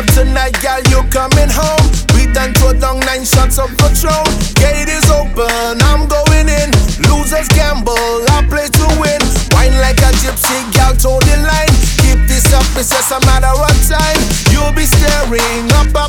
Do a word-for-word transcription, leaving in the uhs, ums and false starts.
up tonight, gal, you coming home. We done two long nine shots of Patron. Gate is open, I'm going in. Losers gamble, I play to win. Wine like a gypsy, gal, toe the line. Keep this up, it's just a matter of time. You'll be staring up